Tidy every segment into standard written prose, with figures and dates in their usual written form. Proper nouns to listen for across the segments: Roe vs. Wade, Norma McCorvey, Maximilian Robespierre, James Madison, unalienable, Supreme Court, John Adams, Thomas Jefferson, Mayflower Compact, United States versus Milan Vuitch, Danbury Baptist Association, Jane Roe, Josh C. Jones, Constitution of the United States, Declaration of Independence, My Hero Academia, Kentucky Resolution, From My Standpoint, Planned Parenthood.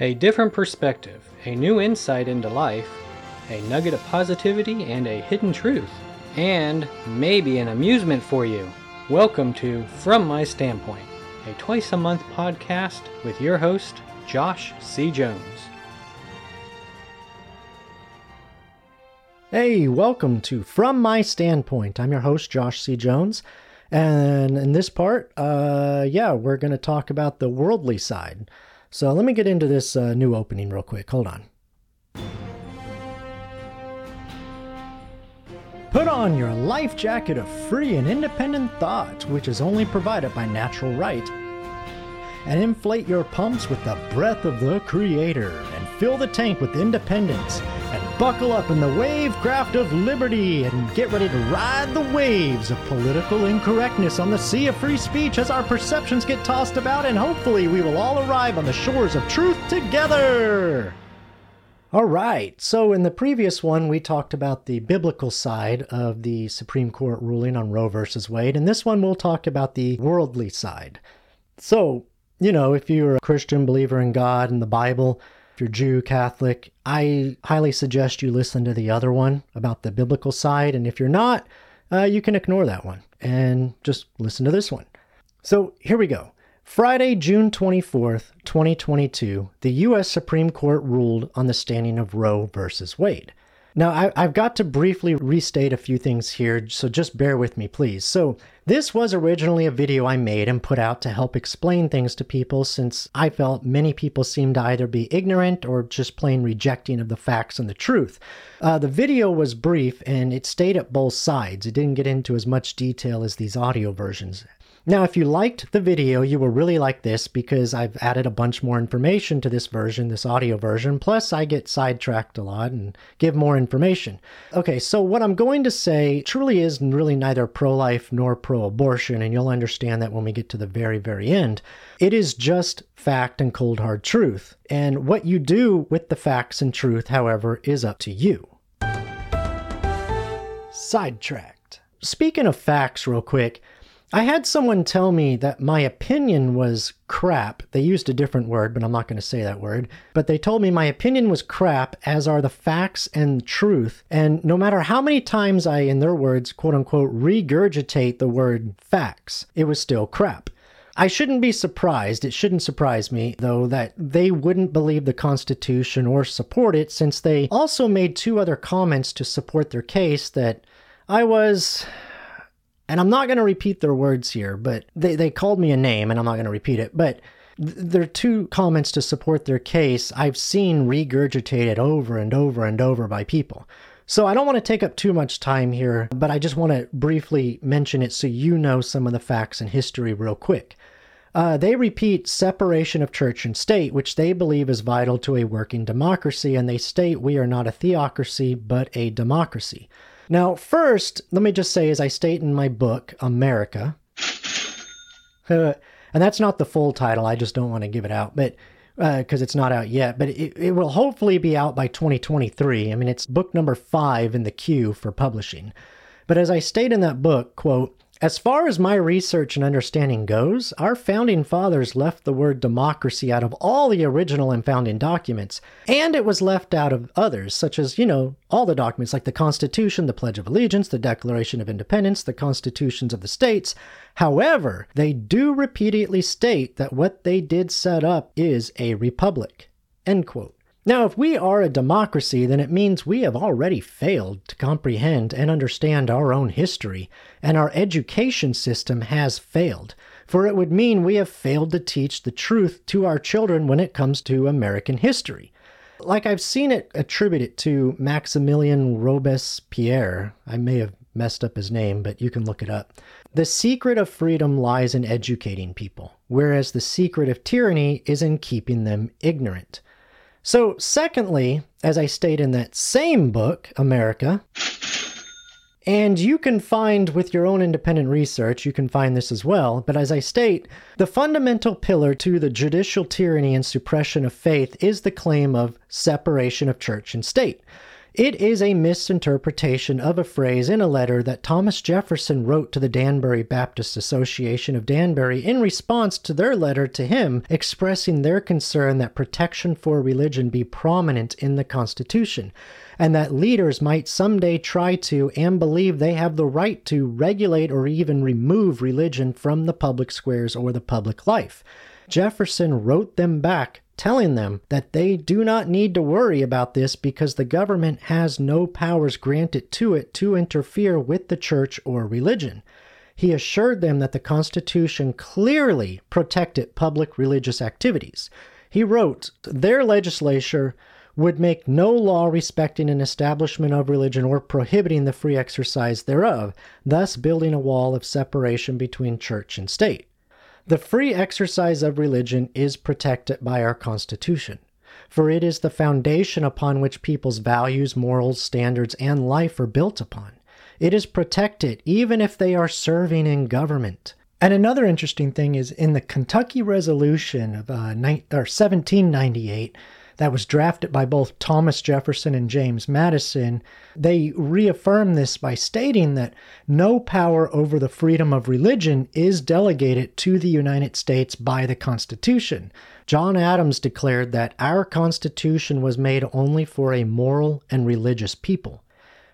A different perspective, a new insight into life, a nugget of positivity and a hidden truth, and maybe an amusement for you. Welcome to From My Standpoint, a twice-a-month podcast with your host, Josh C. Jones. Hey, welcome to From My Standpoint. I'm your host, Josh C. Jones, and in this part, we're going to talk about the worldly side. So let me get into this new opening real quick. Hold on. Put on your life jacket of free and independent thought, which is only provided by natural right, and inflate your pumps with the breath of the Creator, and fill the tank with independence, and buckle up in the wavecraft of liberty, and get ready to ride the waves of political incorrectness on the sea of free speech as our perceptions get tossed about, and hopefully we will all arrive on the shores of truth together! All right, so in the previous one, we talked about the biblical side of the Supreme Court ruling on Roe vs. Wade, and this one we'll talk about the worldly side. So, you know, if you're a Christian believer in God and the Bible, if you're Jew, Catholic, I highly suggest you listen to the other one about the biblical side, and if you're not, you can ignore that one and just listen to this one. So here we go. Friday, June 24th, 2022, the U.S. Supreme Court ruled on the standing of Roe versus Wade. Now, I've got to briefly restate a few things here, so just bear with me, please. So, this was originally a video I made and put out to help explain things to people, since I felt many people seemed to either be ignorant or just plain rejecting of the facts and the truth. The video was brief, and it stayed at both sides. It didn't get into as much detail as these audio versions. Now, if you liked the video, you will really like this because I've added a bunch more information to this version, this audio version, plus I get sidetracked a lot and give more information. Okay, so what I'm going to say truly is really neither pro-life nor pro-abortion, and you'll understand that when we get to the very, very end. It is just fact and cold hard truth, and what you do with the facts and truth, however, is up to you. Sidetracked. Speaking of facts real quick, I had someone tell me that my opinion was crap. They used a different word, but I'm not going to say that word. But they told me my opinion was crap, as are the facts and truth. And no matter how many times I, in their words, quote unquote, regurgitate the word facts, it was still crap. I shouldn't be surprised, it shouldn't surprise me, though, that they wouldn't believe the Constitution or support it, since they also made two other comments to support their case that I was... And I'm not going to repeat their words here, but they called me a name, and I'm not going to repeat it. But there are two comments to support their case I've seen regurgitated over and over and over by people. So I don't want to take up too much time here, but I just want to briefly mention it so you know some of the facts and history real quick. They repeat separation of church and state, which they believe is vital to a working democracy, and they state we are not a theocracy, but a democracy. Now, first, let me just say, as I state in my book, America, and that's not the full title, I just don't want to give it out, but because it's not out yet, but it will hopefully be out by 2023. I mean, it's book number 5 in the queue for publishing. But as I state in that book, quote, as far as my research and understanding goes, our founding fathers left the word democracy out of all the original and founding documents, and it was left out of others, such as, you know, all the documents like the Constitution, the Pledge of Allegiance, the Declaration of Independence, the Constitutions of the states. However, they do repeatedly state that what they did set up is a republic. End quote. Now, if we are a democracy, then it means we have already failed to comprehend and understand our own history, and our education system has failed, for it would mean we have failed to teach the truth to our children when it comes to American history. Like I've seen it attributed to Maximilian Robespierre, I may have messed up his name, but you can look it up. The secret of freedom lies in educating people, whereas the secret of tyranny is in keeping them ignorant. So, secondly, as I state in that same book, America, and you can find with your own independent research, you can find this as well, but as I state, the fundamental pillar to the judicial tyranny and suppression of faith is the claim of separation of church and state. It is a misinterpretation of a phrase in a letter that Thomas Jefferson wrote to the Danbury Baptist Association of Danbury in response to their letter to him expressing their concern that protection for religion be prominent in the Constitution, and that leaders might someday try to and believe they have the right to regulate or even remove religion from the public squares or the public life. Jefferson wrote them back, telling them that they do not need to worry about this because the government has no powers granted to it to interfere with the church or religion. He assured them that the Constitution clearly protected public religious activities. He wrote, "Their legislature would make no law respecting an establishment of religion or prohibiting the free exercise thereof, thus building a wall of separation between church and state." The free exercise of religion is protected by our Constitution, for it is the foundation upon which people's values, morals, standards, and life are built upon. It is protected even if they are serving in government. And another interesting thing is in the Kentucky Resolution of 1798, that was drafted by both Thomas Jefferson and James Madison, they reaffirm this by stating that no power over the freedom of religion is delegated to the United States by the Constitution. John Adams declared that our Constitution was made only for a moral and religious people.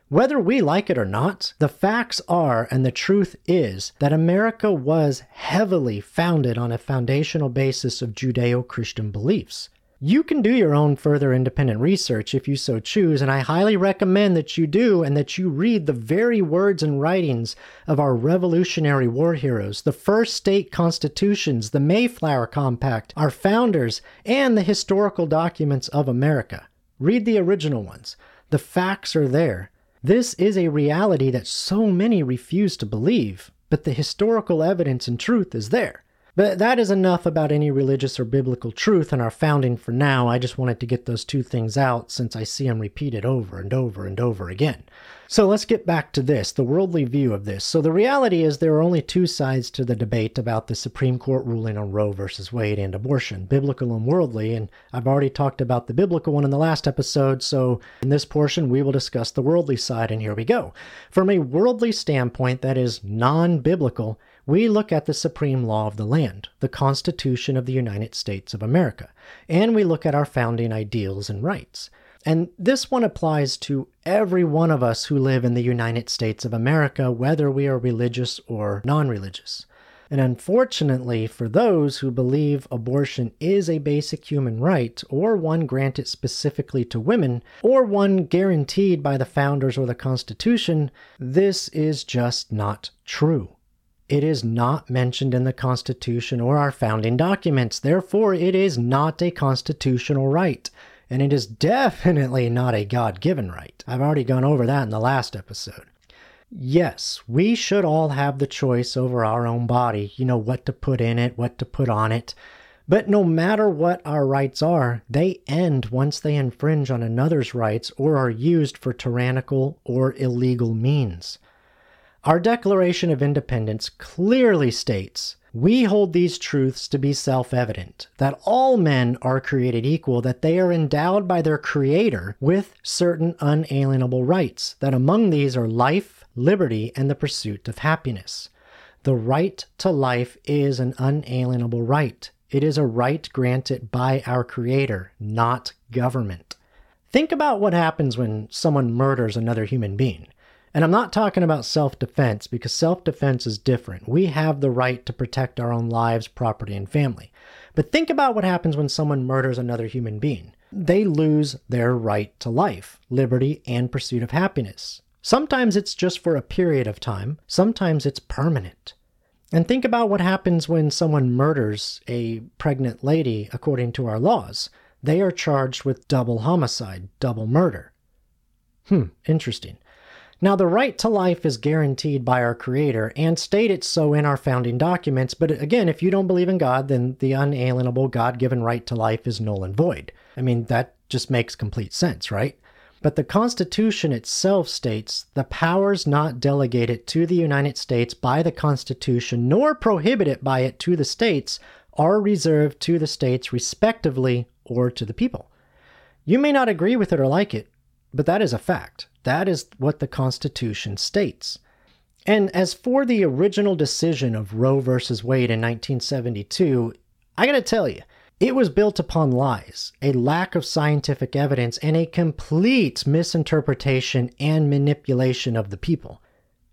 Whether we like it or not, the facts are, and the truth is, that America was heavily founded on a foundational basis of Judeo-Christian beliefs. You can do your own further independent research if you so choose, and I highly recommend that you do and that you read the very words and writings of our Revolutionary War heroes, the first state constitutions, the Mayflower Compact, our founders, and the historical documents of America. Read the original ones. The facts are there. This is a reality that so many refuse to believe, but the historical evidence and truth is there. But that is enough about any religious or biblical truth in our founding for now. I just wanted to get those two things out since I see them repeated over and over and over again. So let's get back to this, the worldly view of this. So the reality is there are only two sides to the debate about the Supreme Court ruling on Roe vs. Wade and abortion, biblical and worldly, and I've already talked about the biblical one in the last episode, so in this portion we will discuss the worldly side, and here we go. From a worldly standpoint that is non-biblical, we look at the supreme law of the land, the Constitution of the United States of America, and we look at our founding ideals and rights. And this one applies to every one of us who live in the United States of America, whether we are religious or non-religious. And unfortunately, for those who believe abortion is a basic human right, or one granted specifically to women, or one guaranteed by the founders or the Constitution, this is just not true. It is not mentioned in the Constitution or our founding documents, therefore it is not a constitutional right, and it is definitely not a God-given right. I've already gone over that in the last episode. Yes, we should all have the choice over our own body, you know, what to put in it, what to put on it, but no matter what our rights are, they end once they infringe on another's rights or are used for tyrannical or illegal means. Our Declaration of Independence clearly states, "We hold these truths to be self-evident, that all men are created equal, that they are endowed by their Creator with certain unalienable rights, that among these are life, liberty, and the pursuit of happiness." The right to life is an unalienable right. It is a right granted by our Creator, not government. Think about what happens when someone murders another human being. And I'm not talking about self-defense, because self-defense is different. We have the right to protect our own lives, property, and family. But think about what happens when someone murders another human being. They lose their right to life, liberty, and pursuit of happiness. Sometimes it's just for a period of time. Sometimes it's permanent. And think about what happens when someone murders a pregnant lady according to our laws. They are charged with double homicide, double murder. Interesting. Now, the right to life is guaranteed by our Creator and stated so in our founding documents, but again, if you don't believe in God, then the unalienable God-given right to life is null and void. I mean, that just makes complete sense, right? But the Constitution itself states, "The powers not delegated to the United States by the Constitution, nor prohibited by it to the states, are reserved to the states respectively or to the people." You may not agree with it or like it, But that is a fact. That is what the Constitution states. And as for the original decision of Roe versus Wade in 1972, I gotta tell you, it was built upon lies, a lack of scientific evidence, and a complete misinterpretation and manipulation of the people.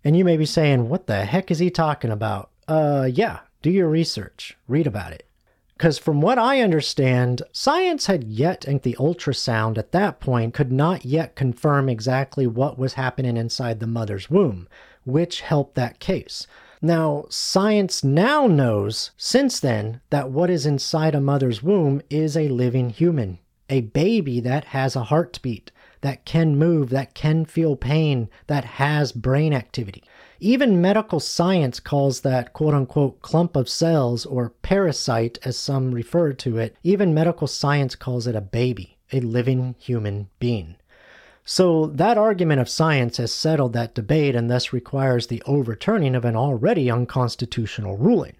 And you may be saying, what the heck is he talking about? Yeah, do your research. Read about it. Because from what I understand, science had yet, and the ultrasound at that point could not yet confirm exactly what was happening inside the mother's womb, which helped that case. Now, science now knows, since then, that what is inside a mother's womb is a living human, a baby that has a heartbeat, that can move, that can feel pain, that has brain activity. Even medical science calls that quote-unquote clump of cells, or parasite as some refer to it, even medical science calls it a baby, a living human being. So that argument of science has settled that debate and thus requires the overturning of an already unconstitutional ruling.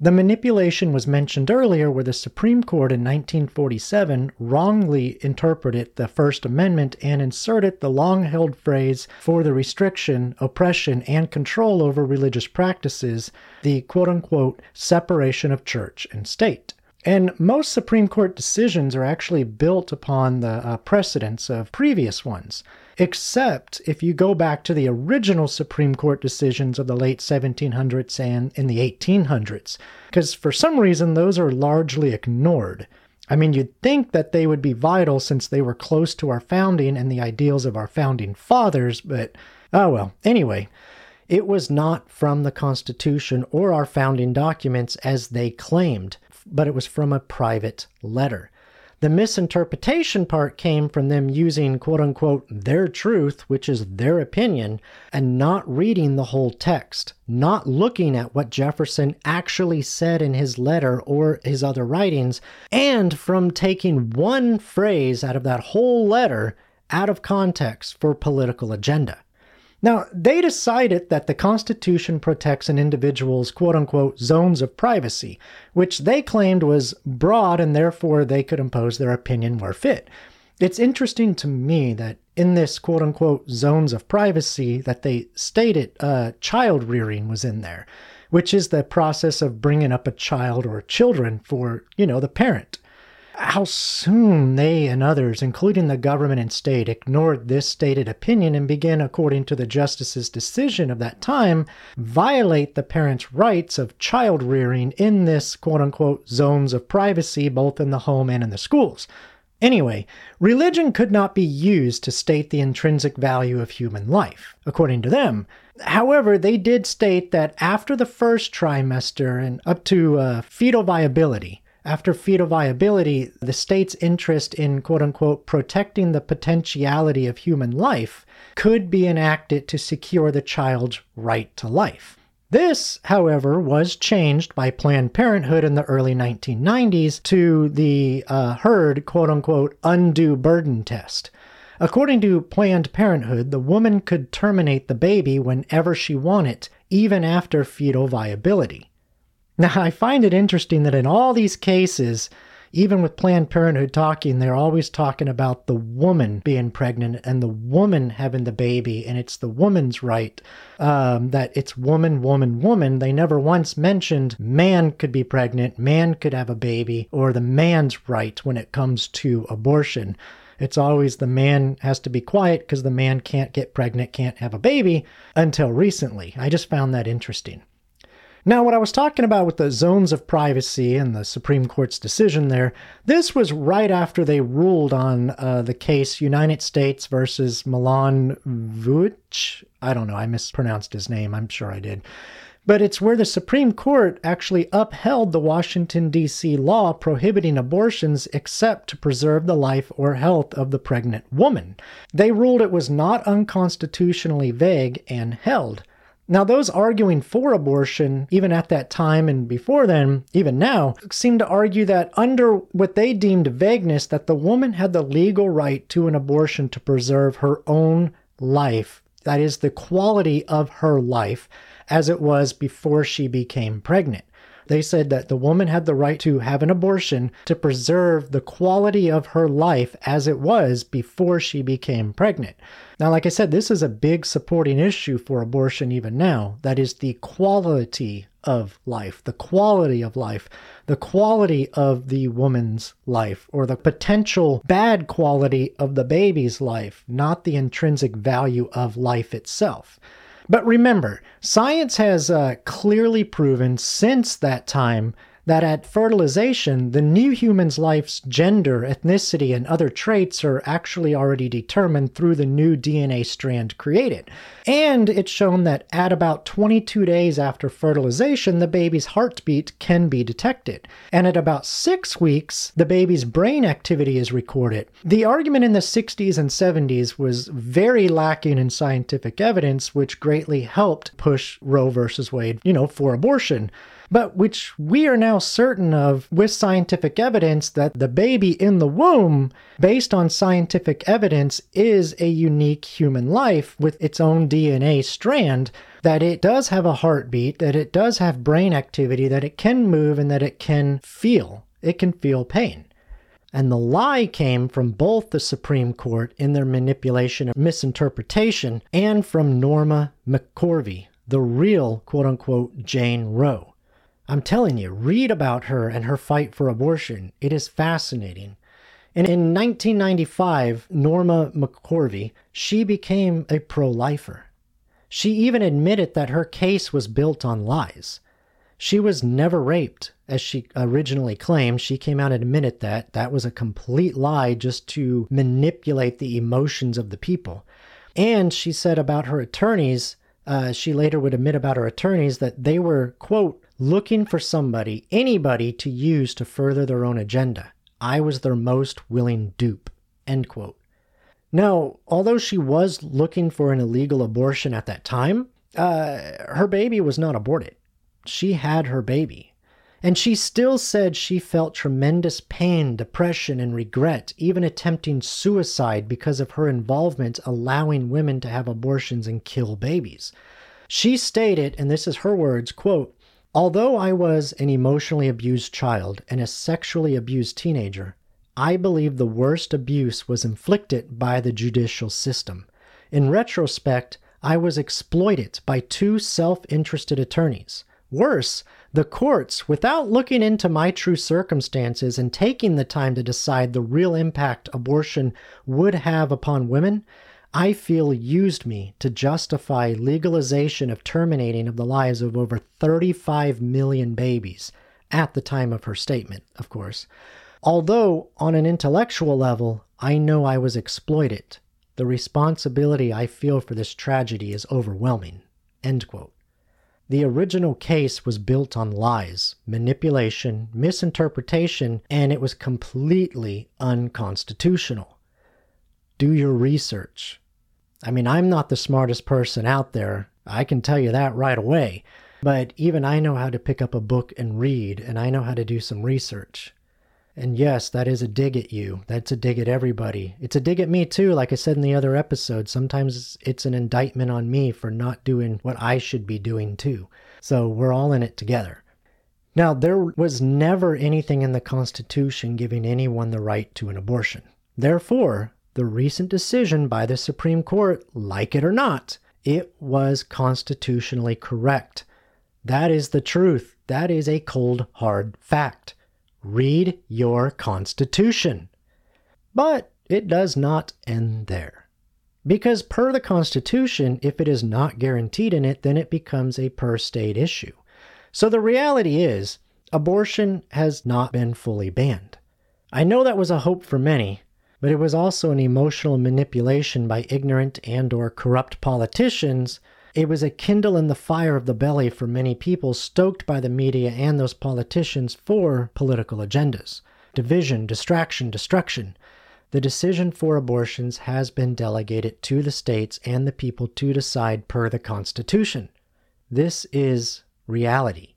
The manipulation was mentioned earlier, where the Supreme Court in 1947 wrongly interpreted the First Amendment and inserted the long-held phrase for the restriction, oppression, and control over religious practices, the quote-unquote separation of church and state. And most Supreme Court decisions are actually built upon the precedents of previous ones, except if you go back to the original Supreme Court decisions of the late 1700s and in the 1800s, because for some reason those are largely ignored. I mean, you'd think that they would be vital since they were close to our founding and the ideals of our founding fathers, but oh well. Anyway, it was not from the Constitution or our founding documents as they claimed, but it was from a private letter. The misinterpretation part came from them using quote-unquote their truth, which is their opinion, and not reading the whole text, not looking at what Jefferson actually said in his letter or his other writings, and from taking one phrase out of that whole letter out of context for political agenda. Now, they decided that the Constitution protects an individual's quote-unquote zones of privacy, which they claimed was broad and therefore they could impose their opinion where fit. It's interesting to me that in this quote-unquote zones of privacy that they stated child rearing was in there, which is the process of bringing up a child or children for, you know, the parent. How soon they and others, including the government and state, ignored this stated opinion and began, according to the justice's decision of that time, violate the parents' rights of child rearing in this quote-unquote zones of privacy, both in the home and in the schools. Anyway, religion could not be used to state the intrinsic value of human life, according to them. However, they did state that after the first trimester and up to fetal viability, the state's interest in quote-unquote protecting the potentiality of human life could be enacted to secure the child's right to life. This, however, was changed by Planned Parenthood in the early 1990s to the Heard quote-unquote undue burden test. According to Planned Parenthood, the woman could terminate the baby whenever she wanted, even after fetal viability. Now, I find it interesting that in all these cases, even with Planned Parenthood talking, they're always talking about the woman being pregnant and the woman having the baby, and it's the woman's right, that it's woman, woman, woman. They never once mentioned man could be pregnant, man could have a baby, or the man's right when it comes to abortion. It's always the man has to be quiet because the man can't get pregnant, can't have a baby, until recently. I just found that interesting. Now, what I was talking about with the zones of privacy and the Supreme Court's decision there, this was right after they ruled on the case United States versus Milan Vuitch. I don't know, I mispronounced his name, I'm sure I did. But it's where the Supreme Court actually upheld the Washington, D.C. law prohibiting abortions except to preserve the life or health of the pregnant woman. They ruled it was not unconstitutionally vague and held. Now, those arguing for abortion, even at that time and before then, even now, seem to argue that under what they deemed vagueness, that the woman had the legal right to an abortion to preserve her own life, that is, the quality of her life, as it was before she became pregnant. They said that the woman had the right to have an abortion to preserve the quality of her life as it was before she became pregnant. Now, like I said, this is a big supporting issue for abortion even now. That is the quality of life, the quality of life, the quality of the woman's life, or the potential bad quality of the baby's life, not the intrinsic value of life itself. But remember, science has clearly proven since that time that at fertilization, the new human's life's gender, ethnicity, and other traits are actually already determined through the new DNA strand created. And it's shown that at about 22 days after fertilization, the baby's heartbeat can be detected. And at about 6 weeks, the baby's brain activity is recorded. The argument in the 60s and 70s was very lacking in scientific evidence, which greatly helped push Roe versus Wade, for abortion. But which we are now certain of with scientific evidence that the baby in the womb, based on scientific evidence, is a unique human life with its own DNA strand, that it does have a heartbeat, that it does have brain activity, that it can move, and that it can feel. It can feel pain. And the lie came from both the Supreme Court in their manipulation and misinterpretation and from Norma McCorvey, the real quote-unquote Jane Roe. I'm telling you, read about her and her fight for abortion. It is fascinating. And in 1995, Norma McCorvey, she became a pro-lifer. She even admitted that her case was built on lies. She was never raped, as she originally claimed. She came out and admitted that. That was a complete lie just to manipulate the emotions of the people. And she said about her attorneys, she later would admit about her attorneys that they were, quote, looking for somebody, anybody to use to further their own agenda. I was their most willing dupe, end quote. Now, although she was looking for an illegal abortion at that time, her baby was not aborted. She had her baby. And she still said she felt tremendous pain, depression, and regret, even attempting suicide because of her involvement allowing women to have abortions and kill babies. She stated, and this is her words, quote, although I was an emotionally abused child and a sexually abused teenager, I believe the worst abuse was inflicted by the judicial system. In retrospect, I was exploited by two self-interested attorneys. Worse, the courts, without looking into my true circumstances and taking the time to decide the real impact abortion would have upon women, I feel used me to justify legalization of terminating of the lives of over 35 million babies at the time of her statement, of course. Although on an intellectual level, I know I was exploited. The responsibility I feel for this tragedy is overwhelming, end quote. The original case was built on lies, manipulation, misinterpretation, and it was completely unconstitutional. Do your research. I mean, I'm not the smartest person out there. I can tell you that right away. But even I know how to pick up a book and read, and I know how to do some research. And yes, that is a dig at you. That's a dig at everybody. It's a dig at me too, like I said in the other episode. Sometimes it's an indictment on me for not doing what I should be doing too. So we're all in it together. Now, there was never anything in the Constitution giving anyone the right to an abortion. Therefore, the recent decision by the Supreme Court, like it or not, it was constitutionally correct. That is the truth. That is a cold, hard fact. Read your Constitution. But it does not end there. Because per the Constitution, if it is not guaranteed in it, then it becomes a per-state issue. So the reality is, abortion has not been fully banned. I know that was a hope for many, but it was also an emotional manipulation by ignorant and or corrupt politicians. It was a kindle in the fire of the belly for many people, stoked by the media and those politicians for political agendas. Division, distraction, destruction. The decision for abortions has been delegated to the states and the people to decide per the Constitution. This is reality.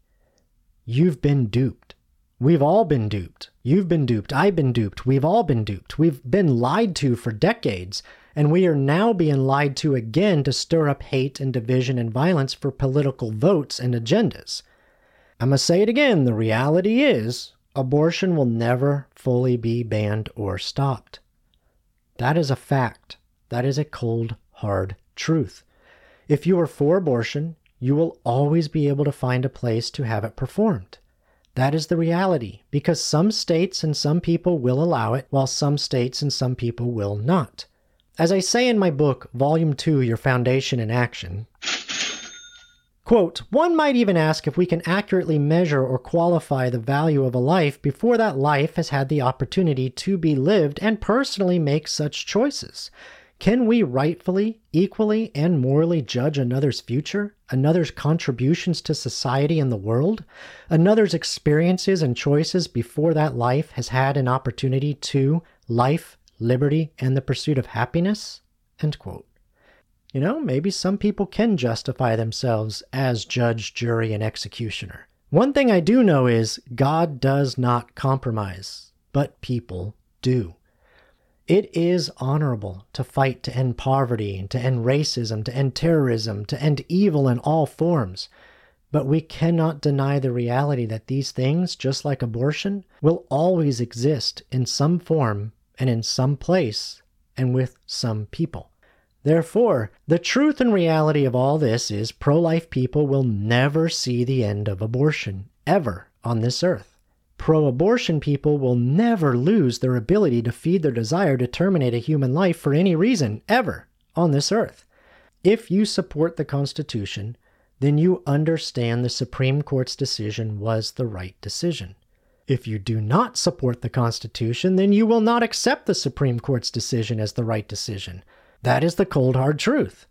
You've been duped. We've all been duped. You've been duped. I've been duped. We've all been duped. We've been lied to for decades, and we are now being lied to again to stir up hate and division and violence for political votes and agendas. I'm going to say it again. The reality is abortion will never fully be banned or stopped. That is a fact. That is a cold, hard truth. If you are for abortion, you will always be able to find a place to have it performed. That is the reality, because some states and some people will allow it, while some states and some people will not. As I say in my book, Volume 2, Your Foundation in Action, quote, one might even ask if we can accurately measure or qualify the value of a life before that life has had the opportunity to be lived and personally make such choices. Can we rightfully, equally, and morally judge another's future, another's contributions to society and the world, another's experiences and choices before that life has had an opportunity to life, liberty, and the pursuit of happiness? End quote. You know, maybe some people can justify themselves as judge, jury, and executioner. One thing I do know is God does not compromise, but people do. It is honorable to fight to end poverty, to end racism, to end terrorism, to end evil in all forms. But we cannot deny the reality that these things, just like abortion, will always exist in some form and in some place and with some people. Therefore, the truth and reality of all this is pro-life people will never see the end of abortion, ever, on this earth. Pro-abortion people will never lose their ability to feed their desire to terminate a human life for any reason, ever, on this earth. If you support the Constitution, then you understand the Supreme Court's decision was the right decision. If you do not support the Constitution, then you will not accept the Supreme Court's decision as the right decision. That is the cold, hard truth.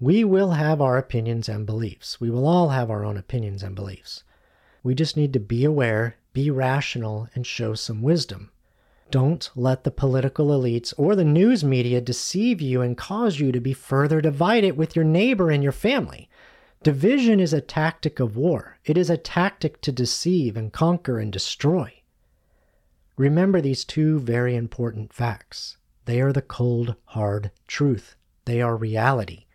We will have our opinions and beliefs. We will all have our own opinions and beliefs. We just need to be aware, be rational, and show some wisdom. Don't let the political elites or the news media deceive you and cause you to be further divided with your neighbor and your family. Division is a tactic of war. It is a tactic to deceive and conquer and destroy. Remember these two very important facts. They are the cold, hard truth. They are reality.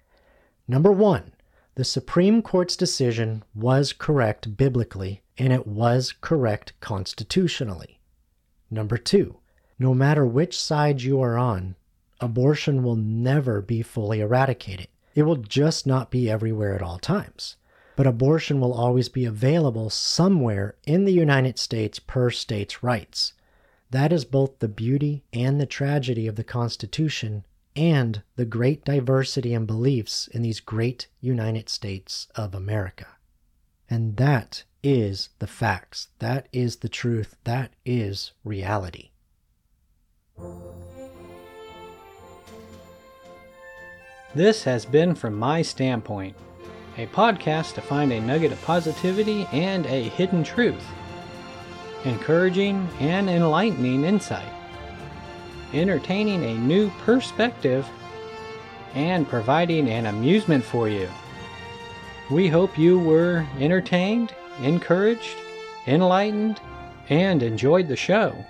Number one, the Supreme Court's decision was correct biblically, and it was correct constitutionally. Number two, no matter which side you are on, abortion will never be fully eradicated. It will just not be everywhere at all times. But abortion will always be available somewhere in the United States per states' rights. That is both the beauty and the tragedy of the Constitution and the great diversity and beliefs in these great United States of America. And that is the facts. That is the truth. That is reality. This has been From My Standpoint, a podcast to find a nugget of positivity and a hidden truth, encouraging and enlightening insight, entertaining a new perspective, and providing an amusement for you. We hope you were entertained, encouraged, enlightened, and enjoyed the show.